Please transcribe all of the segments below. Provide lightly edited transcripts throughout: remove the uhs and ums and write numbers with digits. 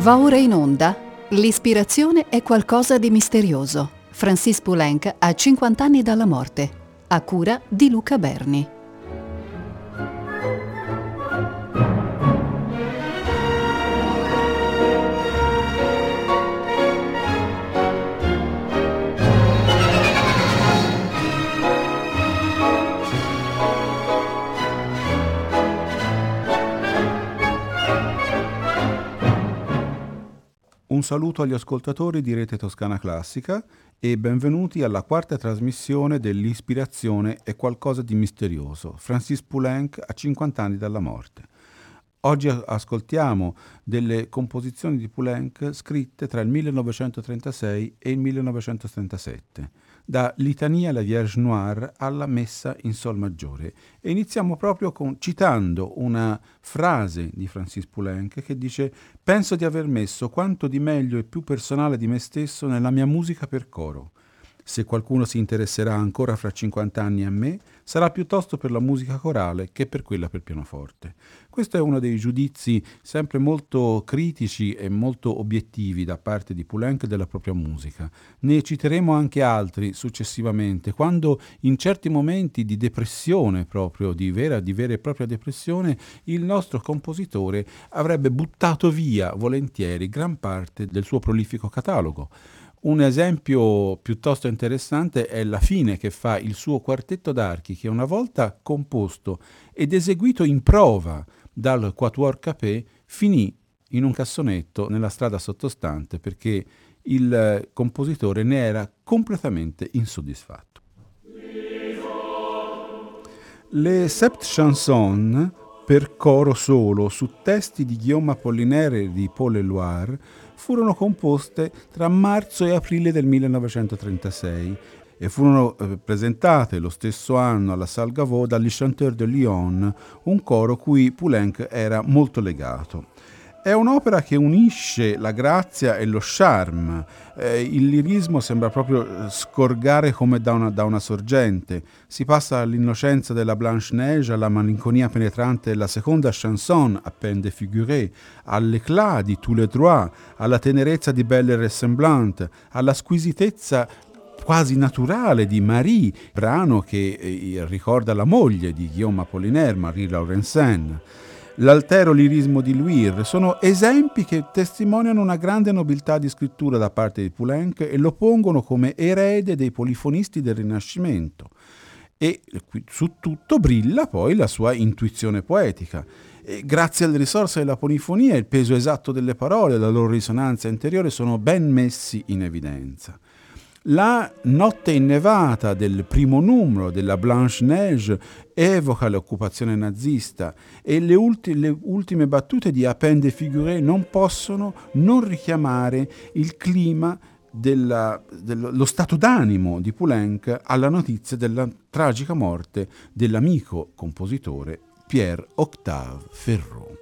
Va ora in onda. L'ispirazione è qualcosa di misterioso. Francis Poulenc a 50 anni dalla morte. A cura di Luca Berni. Un saluto agli ascoltatori di Rete Toscana Classica e benvenuti alla quarta trasmissione dell'Ispirazione è qualcosa di misterioso, Francis Poulenc a 50 anni dalla morte. Oggi ascoltiamo delle composizioni di Poulenc scritte tra il 1936 e il 1937, da Litanie à la Vierge noire alla Messa in Sol Maggiore, e iniziamo proprio citando una frase di Francis Poulenc che dice: «Penso di aver messo quanto di meglio e più personale di me stesso nella mia musica per coro. Se qualcuno si interesserà ancora fra 50 anni a me, sarà piuttosto per la musica corale che per quella per pianoforte». Questo è uno dei giudizi sempre molto critici e molto obiettivi da parte di Poulenc della propria musica. Ne citeremo anche altri successivamente, quando in certi momenti di depressione proprio, di vera e propria depressione, il nostro compositore avrebbe buttato via volentieri gran parte del suo prolifico catalogo. Un esempio piuttosto interessante è la fine che fa il suo quartetto d'archi, che una volta composto ed eseguito in prova dal Quatuor Capé finì in un cassonetto nella strada sottostante perché il compositore ne era completamente insoddisfatto. Les Sept Chansons per coro solo, su testi di Guillaume Apollinaire e di Paul Éluard, furono composte tra marzo e aprile del 1936 e furono presentate lo stesso anno alla Salle Gaveau dagli Chanteurs de Lyon, un coro cui Poulenc era molto legato. È un'opera che unisce la grazia e lo charme, il lirismo sembra proprio scorgare come da una sorgente, si passa all'innocenza della Blanche Neige, alla malinconia penetrante della seconda chanson, À peine défigurée, all'éclat di Tous les Trois, alla tenerezza di Belle ressemblante, alla squisitezza quasi naturale di Marie, brano che ricorda la moglie di Guillaume Apollinaire, Marie Laurencin. L'altero lirismo di Luir sono esempi che testimoniano una grande nobiltà di scrittura da parte di Poulenc e lo pongono come erede dei polifonisti del Rinascimento. E su tutto brilla poi la sua intuizione poetica. E grazie alle risorse della polifonia, il peso esatto delle parole e la loro risonanza interiore sono ben messi in evidenza. La notte innevata del primo numero della Blanche Neige evoca l'occupazione nazista e le ultime battute di À peine défigurée non possono non richiamare il clima dello stato d'animo di Poulenc alla notizia della tragica morte dell'amico compositore Pierre-Octave Ferroud.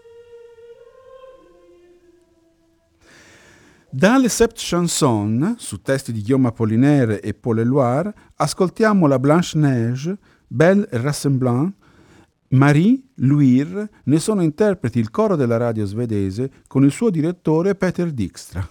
Da Les Sept Chansons, su testi di Guillaume Apollinaire e Paul Éluard, ascoltiamo la Blanche Neige, Belle Ressemblante, Marie, Luir, ne sono interpreti il coro della radio svedese con il suo direttore Peter Dijkstra.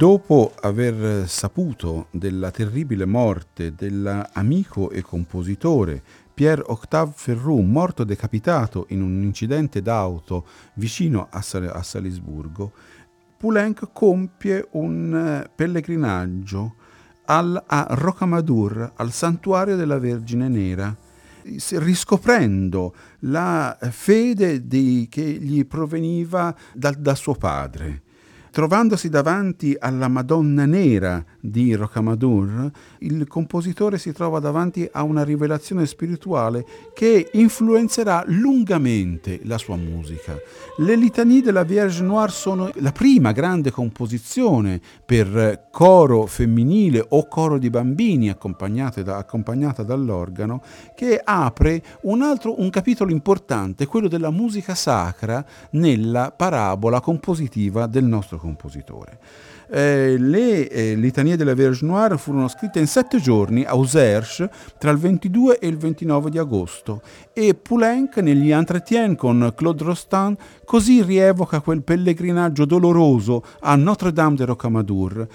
Dopo aver saputo della terribile morte dell'amico e compositore Pierre-Octave Ferroud, morto decapitato in un incidente d'auto vicino a Salisburgo, Poulenc compie un pellegrinaggio a Rocamadour, al santuario della Vergine Nera, riscoprendo la fede che gli proveniva da suo padre. Trovandosi davanti alla Madonna Nera di Rocamadour, il compositore si trova davanti a una rivelazione spirituale che influenzerà lungamente la sua musica. Le Litanie della Vierge Noire sono la prima grande composizione per coro femminile o coro di bambini accompagnata dall'organo, che apre un capitolo importante, quello della musica sacra nella parabola compositiva del nostro compositore. Le Litanie della Vierge Noire furono scritte in 7 giorni a Auxerre tra il 22 e il 29 di agosto, e Poulenc negli entretieni con Claude Rostand così rievoca quel pellegrinaggio doloroso a Notre-Dame de Rocamadour,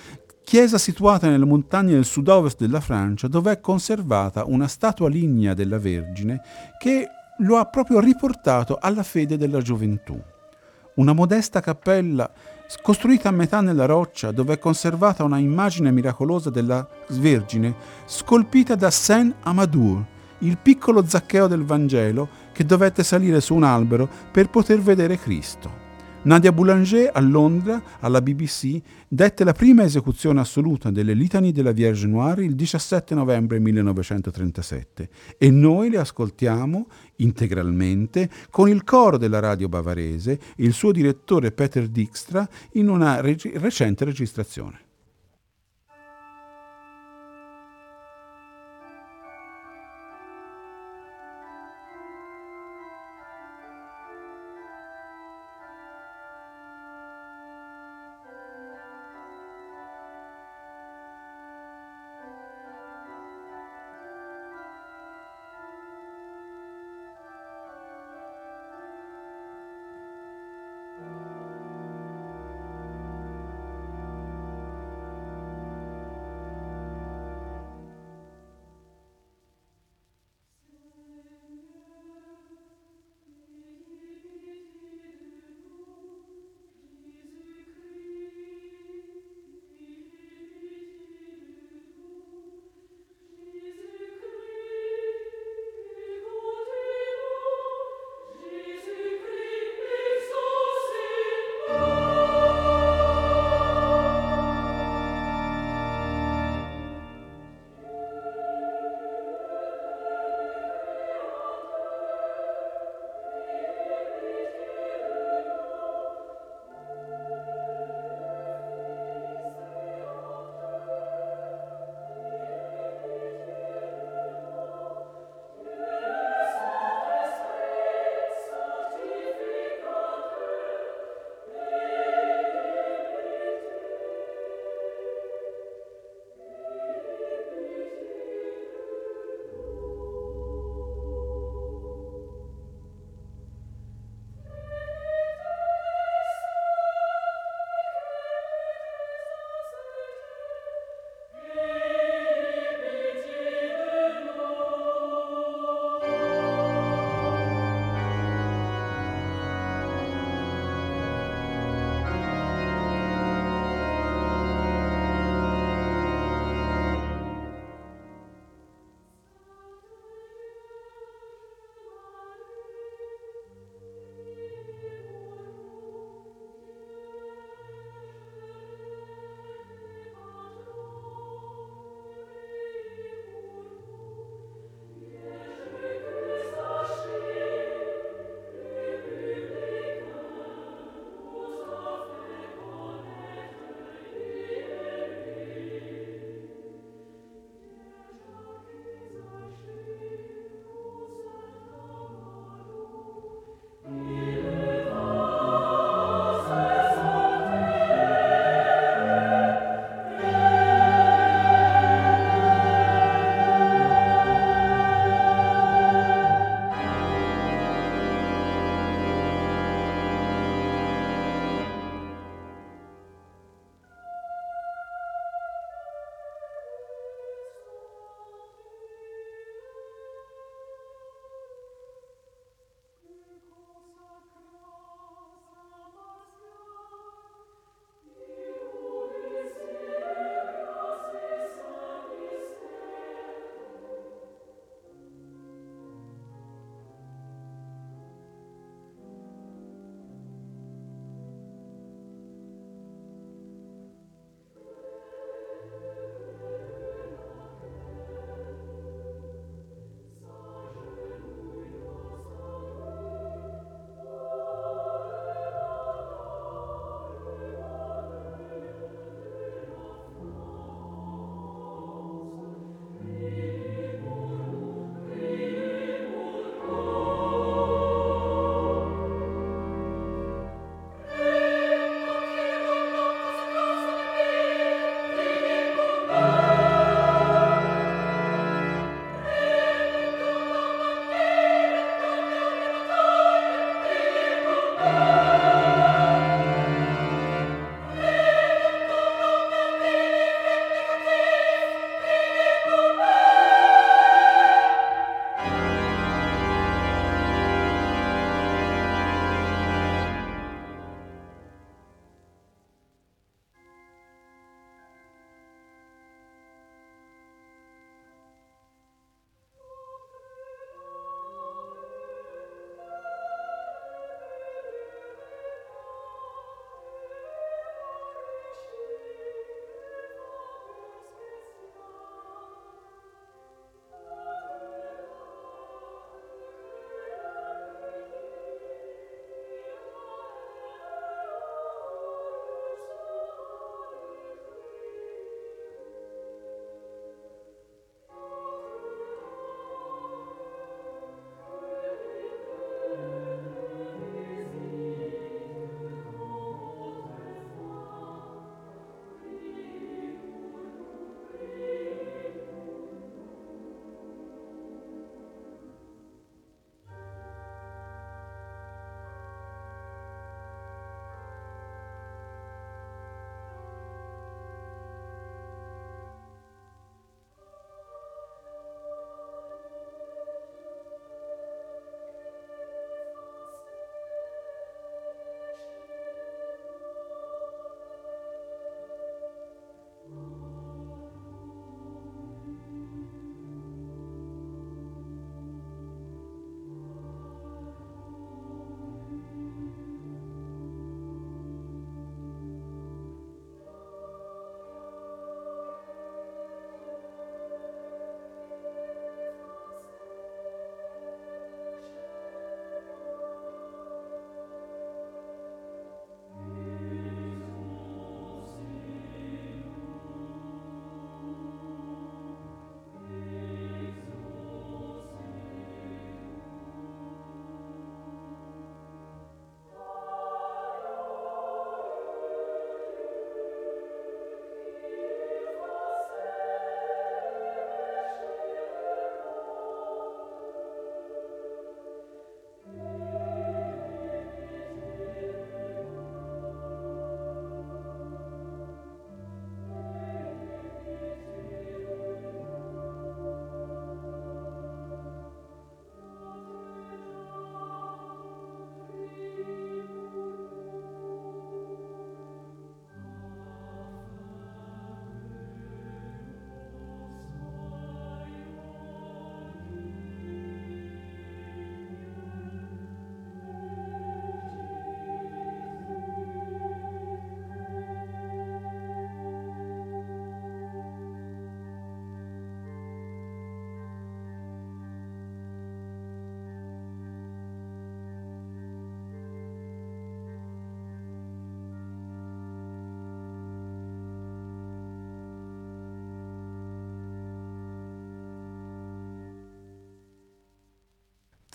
chiesa situata nelle montagne del sud-ovest della Francia, dove è conservata una statua lignea della Vergine che lo ha proprio riportato alla fede della gioventù. Una modesta cappella costruita a metà nella roccia, dove è conservata una immagine miracolosa della Vergine scolpita da Saint Amadour, il piccolo Zaccheo del Vangelo che dovette salire su un albero per poter vedere Cristo. Nadia Boulanger a Londra, alla BBC, dette la prima esecuzione assoluta delle Litanie della Vierge Noire il 17 novembre 1937, e noi le ascoltiamo integralmente con il coro della radio bavarese e il suo direttore Peter Dijkstra in una recente registrazione.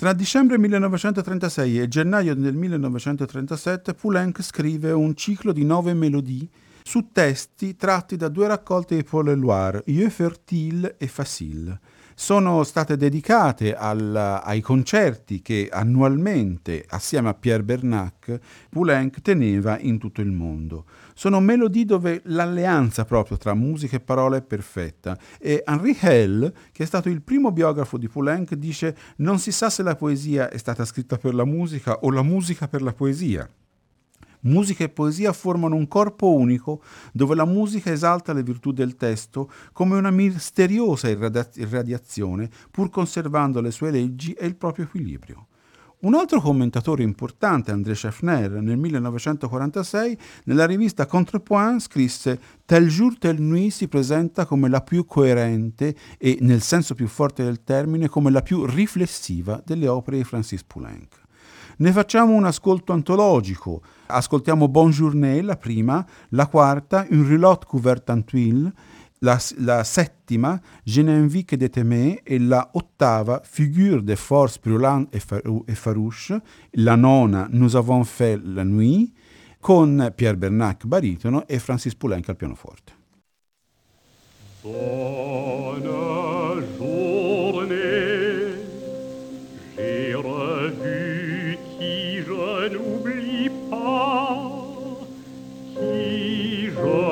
Tra dicembre 1936 e gennaio del 1937 Poulenc scrive un ciclo di 9 melodie su testi tratti da 2 raccolte di Paul Éluard, Yeux Fertiles e Facile. Sono state dedicate ai concerti che annualmente, assieme a Pierre Bernac, Poulenc teneva in tutto il mondo. Sono melodie dove l'alleanza proprio tra musica e parola è perfetta. E Henri Hell, che è stato il primo biografo di Poulenc, dice: «Non si sa se la poesia è stata scritta per la musica o la musica per la poesia». Musica e poesia formano un corpo unico dove la musica esalta le virtù del testo come una misteriosa irradiazione, pur conservando le sue leggi e il proprio equilibrio. Un altro commentatore importante, André Schaeffner, nel 1946, nella rivista Contrepoint scrisse: «Tel jour, tel nuit si presenta come la più coerente e, nel senso più forte del termine, come la più riflessiva delle opere di Francis Poulenc». Ne facciamo un ascolto antologico. Ascoltiamo Bonjournée, la prima, la quarta, Un roulotte couvert en tuile, la settima, Je n'ai envie que de t'aimer, e la ottava, Figure de force, Brûlant et Farouche, la nona, Nous avons fait la nuit, con Pierre Bernac baritono e Francis Poulenc al pianoforte. Bonne journée, j'ai revu n'oublie pas, qui je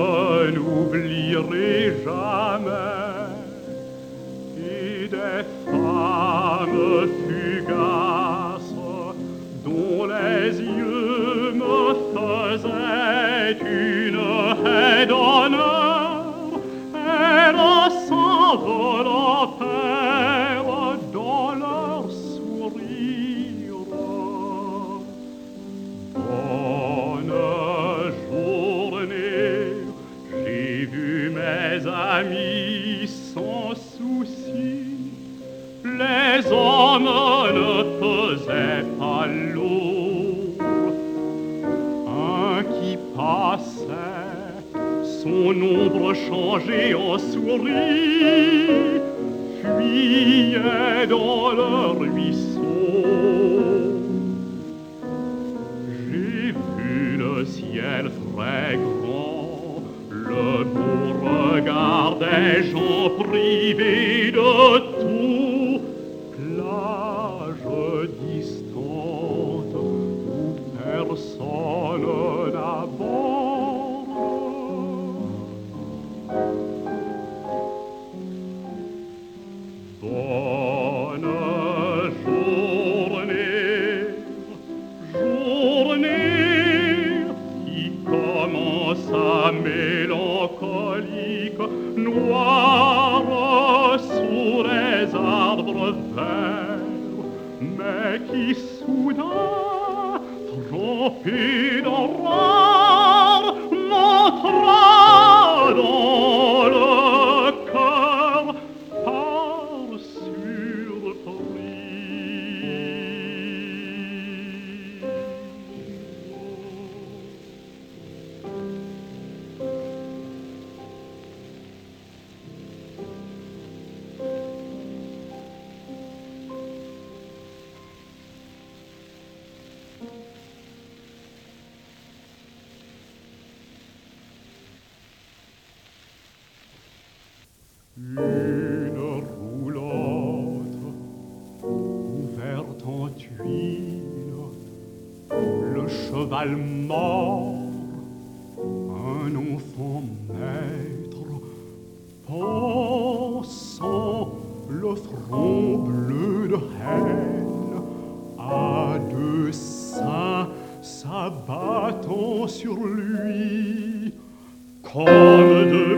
n'oublierai jamais, et des femmes fugaces dont les yeux me faisaient une haine d'honneur, et la s'envolant perdre dans leur sourire. Bonne journée, j'ai vu mes amis sans souci. Les hommes ne pesaient pas lourd. Un qui passait, son ombre changée en souris, fuyait dans le ruisseau. Le ciel très grand, le beau regard des gens privés de tout, plage distante où personne n'aborde. Bonne journée, journée sa mélancolique noire sous les arbres verts, mais qui soudain, trompée d'aurore, montra dans le cœur par surprise. Une roulotte ouverte en tuile, le cheval mort, un enfant maître, pensant le front bleu de haine, à deux seins s'abattant sur lui comme de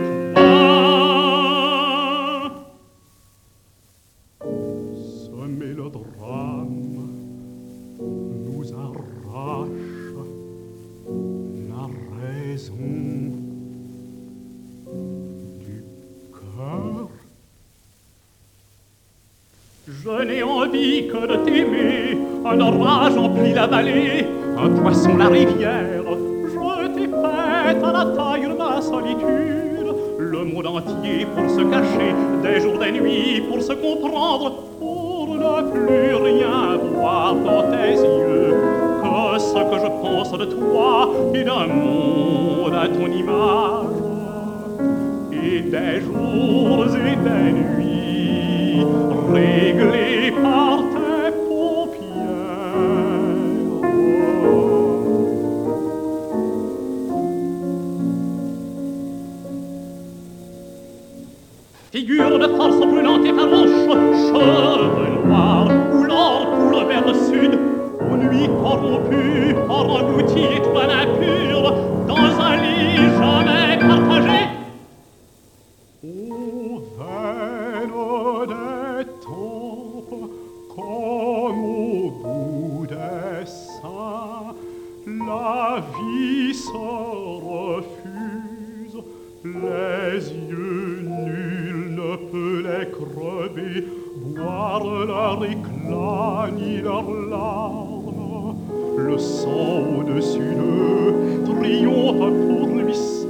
la vallée, un poisson la rivière, je t'ai faite à la taille de ma solitude, le monde entier pour se cacher, des jours des nuits pour se comprendre, pour n'a plus rien à voir dans tes yeux que ce que je pense de toi et d'un monde à ton image et des jours et des nuits réglés par tes paupières. Figure de force brûlante et farouche, cheveux noirs, couleur coule vers le sud, aux nuits corrompues, englouties, étoiles impures, dans un lit jamais partagé. Ô veine des tempes, comme au bout des seins, la vie se refuse, les yeux nuls ne peut les crever, boire leur éclat ni leur larme, le sang au-dessus d'eux triomphe pour lui seul.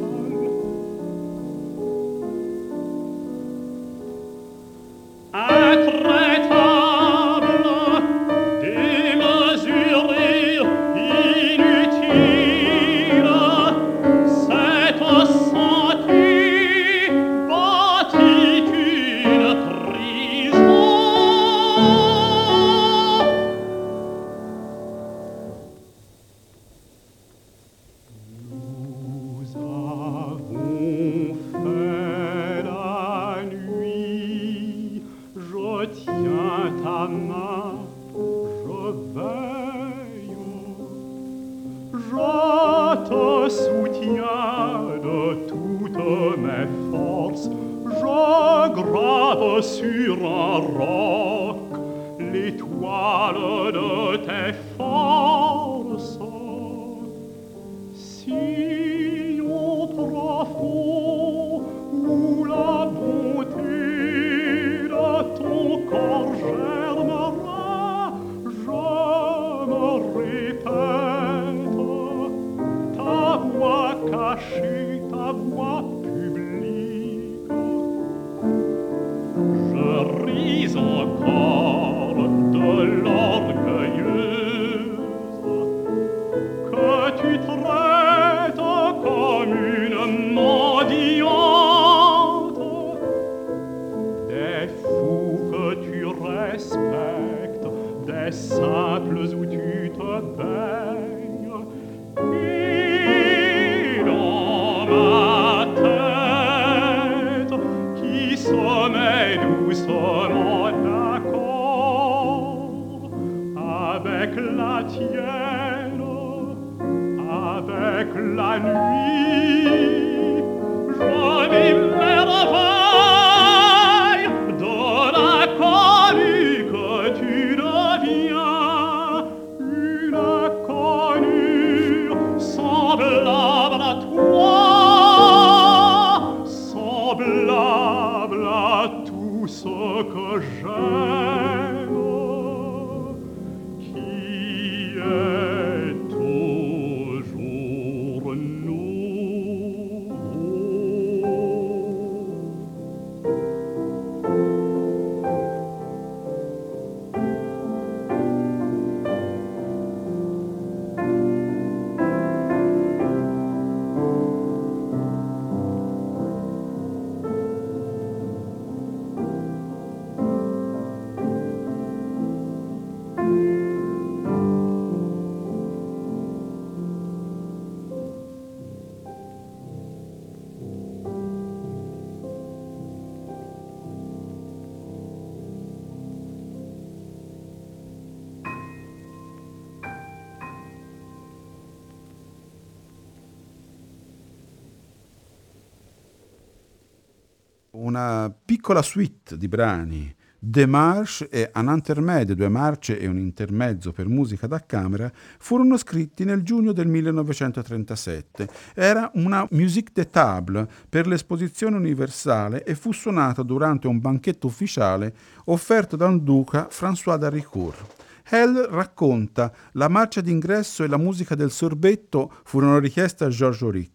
Una piccola suite di brani, démarche e un intermède, due marce e un intermezzo per musica da camera, furono scritti nel giugno del 1937. Era una musique de table per l'esposizione universale e fu suonata durante un banchetto ufficiale offerto dal duca François d'Harricourt. Hell racconta: la marcia d'ingresso e la musica del sorbetto furono richieste a Georges Auric.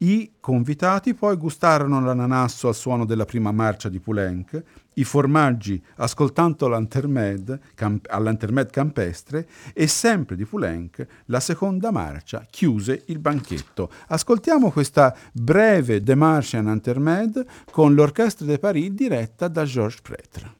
I convitati poi gustarono l'ananasso al suono della prima marcia di Poulenc, i formaggi ascoltando all'intermède campestre, e sempre di Poulenc la seconda marcia chiuse il banchetto. Ascoltiamo questa breve démarche en intermède con l'Orchestre de Paris diretta da Georges Prêtre.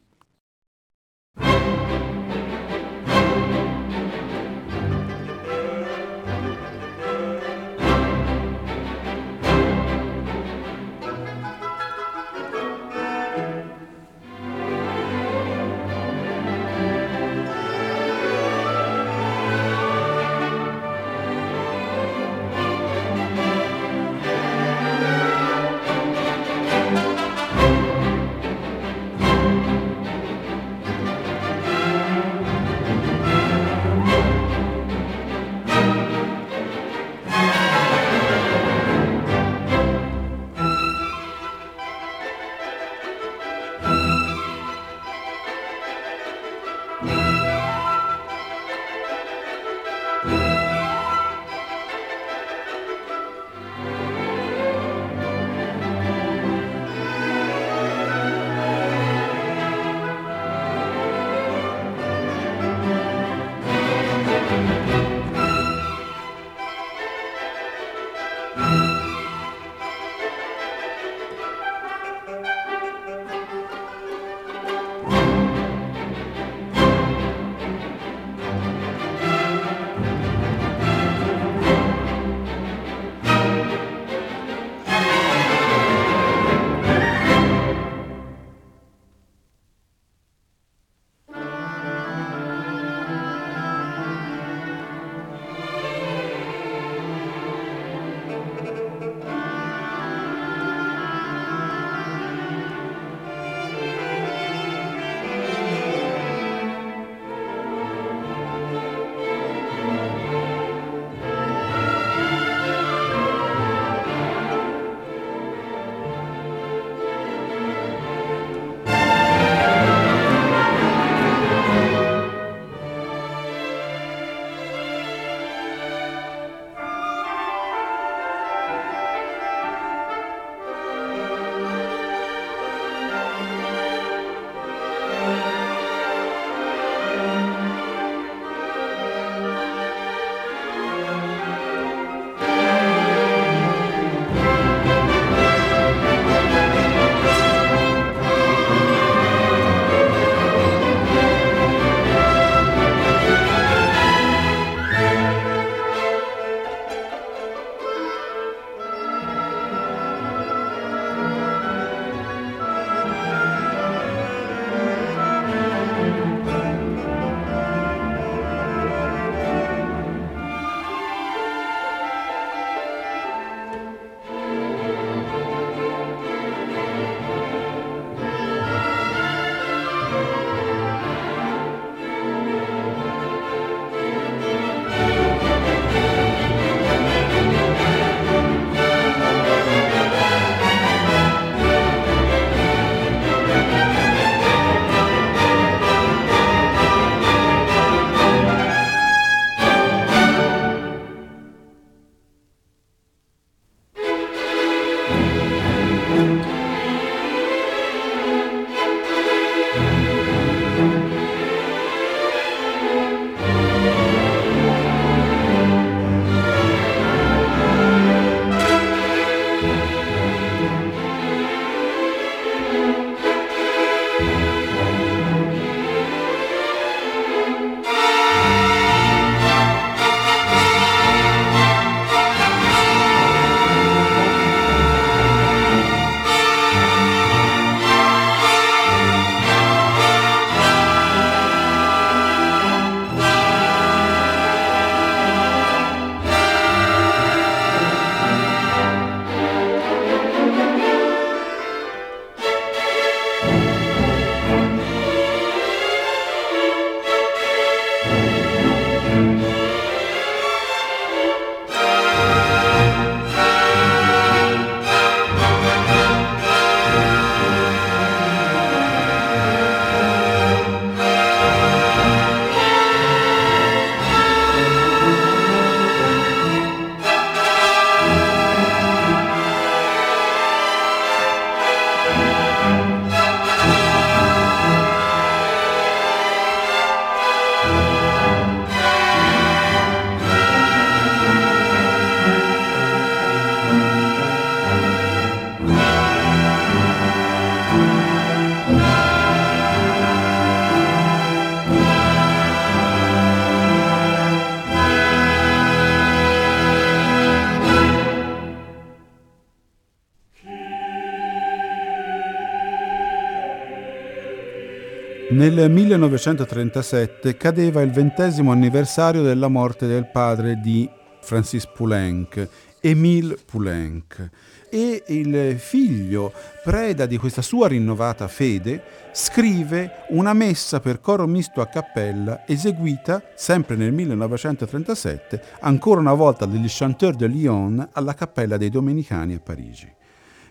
Nel 1937 cadeva il 20° anniversario della morte del padre di Francis Poulenc, Émile Poulenc, e il figlio, preda di questa sua rinnovata fede, scrive una messa per coro misto a cappella eseguita sempre nel 1937, ancora una volta dagli Chanteurs de Lyon alla cappella dei Domenicani a Parigi.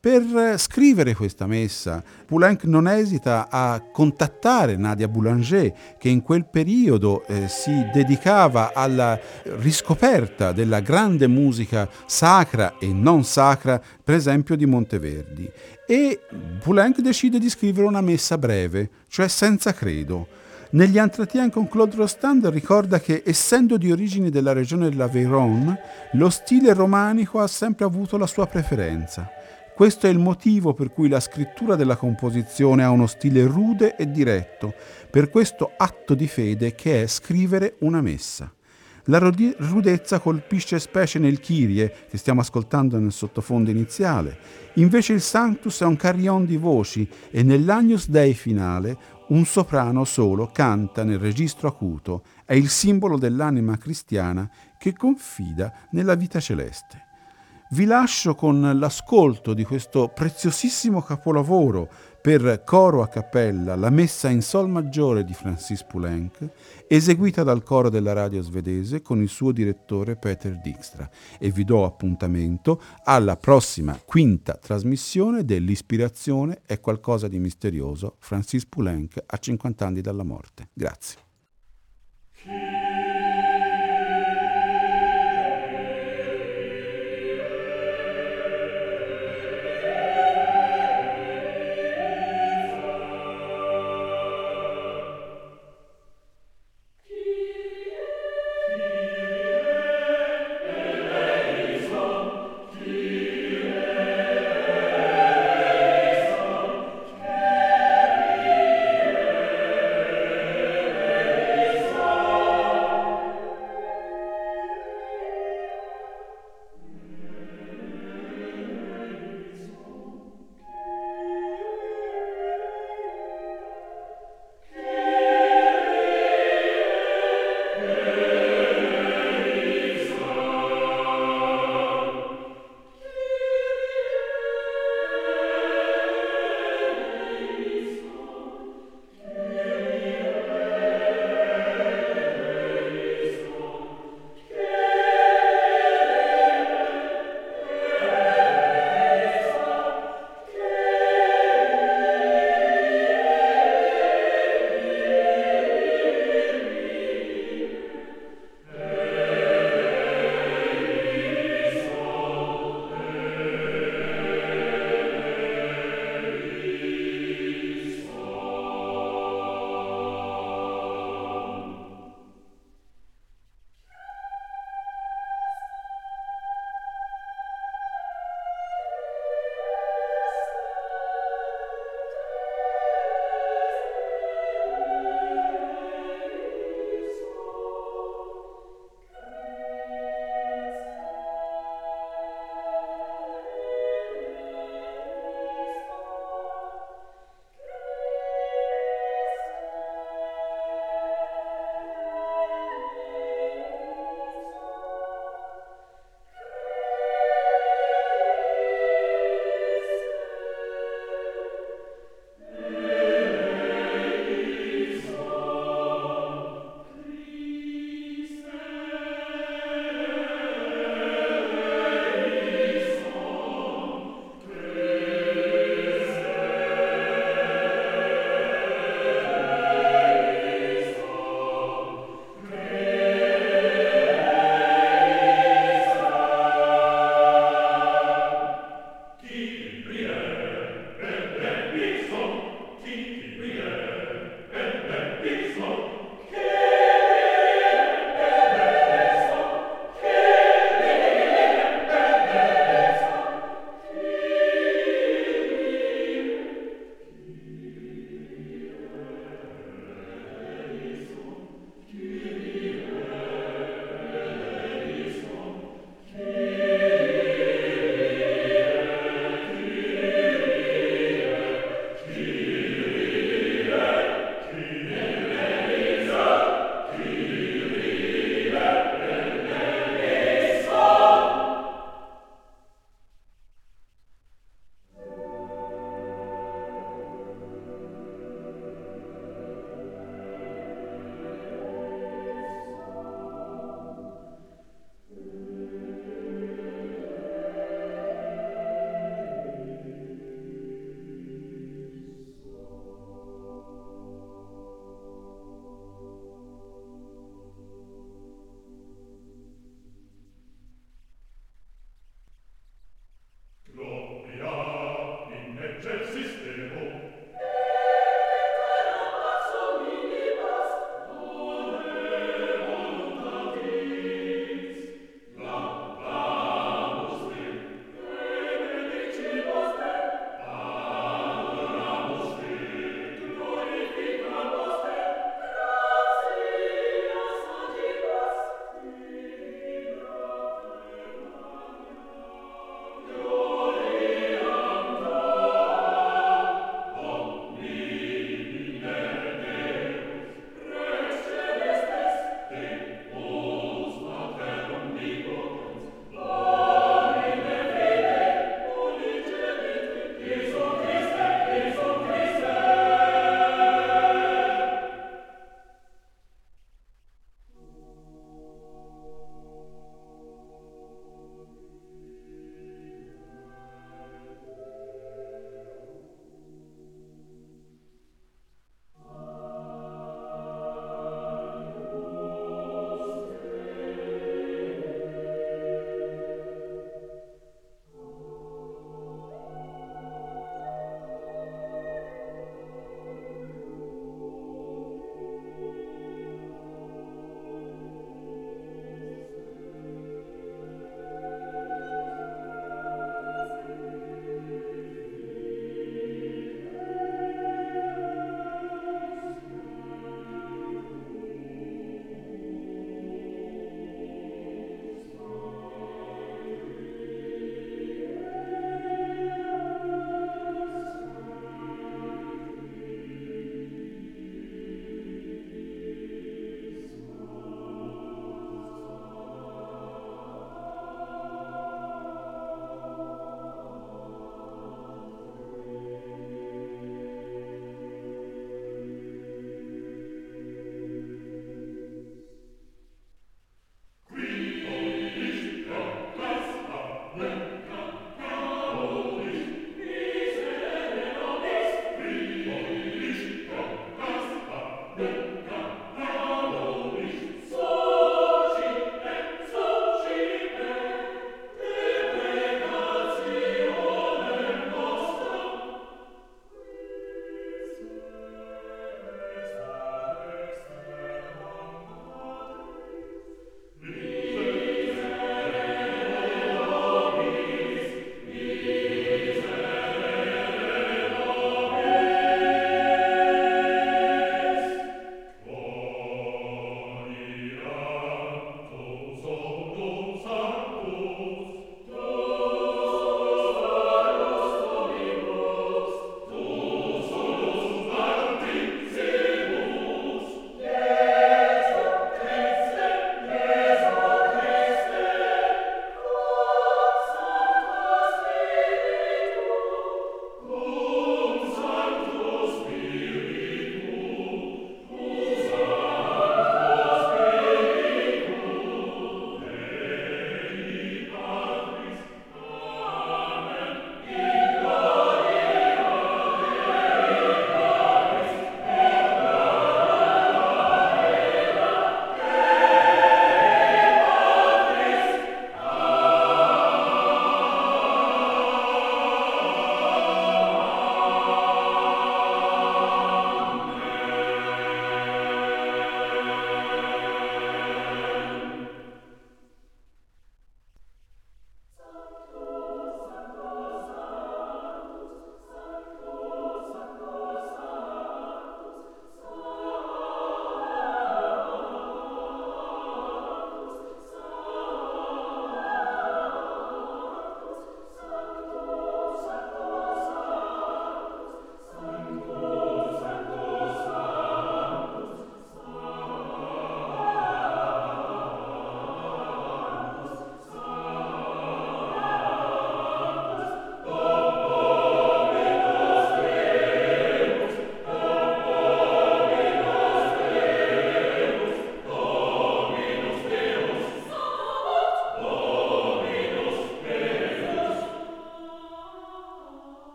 Per scrivere questa messa, Poulenc non esita a contattare Nadia Boulanger, che in quel periodo si dedicava alla riscoperta della grande musica sacra e non sacra, per esempio di Monteverdi. E Poulenc decide di scrivere una messa breve, cioè senza credo. Negli entretien con Claude Rostand ricorda che, essendo di origini della regione dell'Aveyron, lo stile romanico ha sempre avuto la sua preferenza. Questo è il motivo per cui la scrittura della composizione ha uno stile rude e diretto, per questo atto di fede che è scrivere una messa. La rudezza colpisce specie nel Kyrie, che stiamo ascoltando nel sottofondo iniziale. Invece il Sanctus è un carillon di voci e nell'Agnus Dei finale un soprano solo canta nel registro acuto. È il simbolo dell'anima cristiana che confida nella vita celeste. Vi lascio con l'ascolto di questo preziosissimo capolavoro per coro a cappella, la Messa in Sol Maggiore di Francis Poulenc, eseguita dal coro della radio svedese con il suo direttore Peter Dijkstra. E vi do appuntamento alla prossima quinta trasmissione dell'Ispirazione è qualcosa di misterioso, Francis Poulenc a 50 anni dalla morte. Grazie.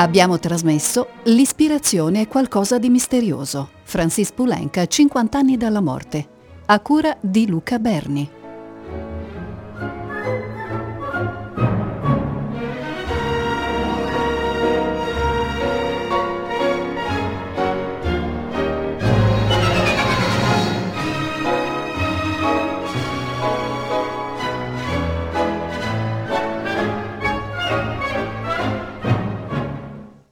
Abbiamo trasmesso L'ispirazione è qualcosa di misterioso. Francis Poulenc, 50 anni dalla morte, a cura di Luca Berni.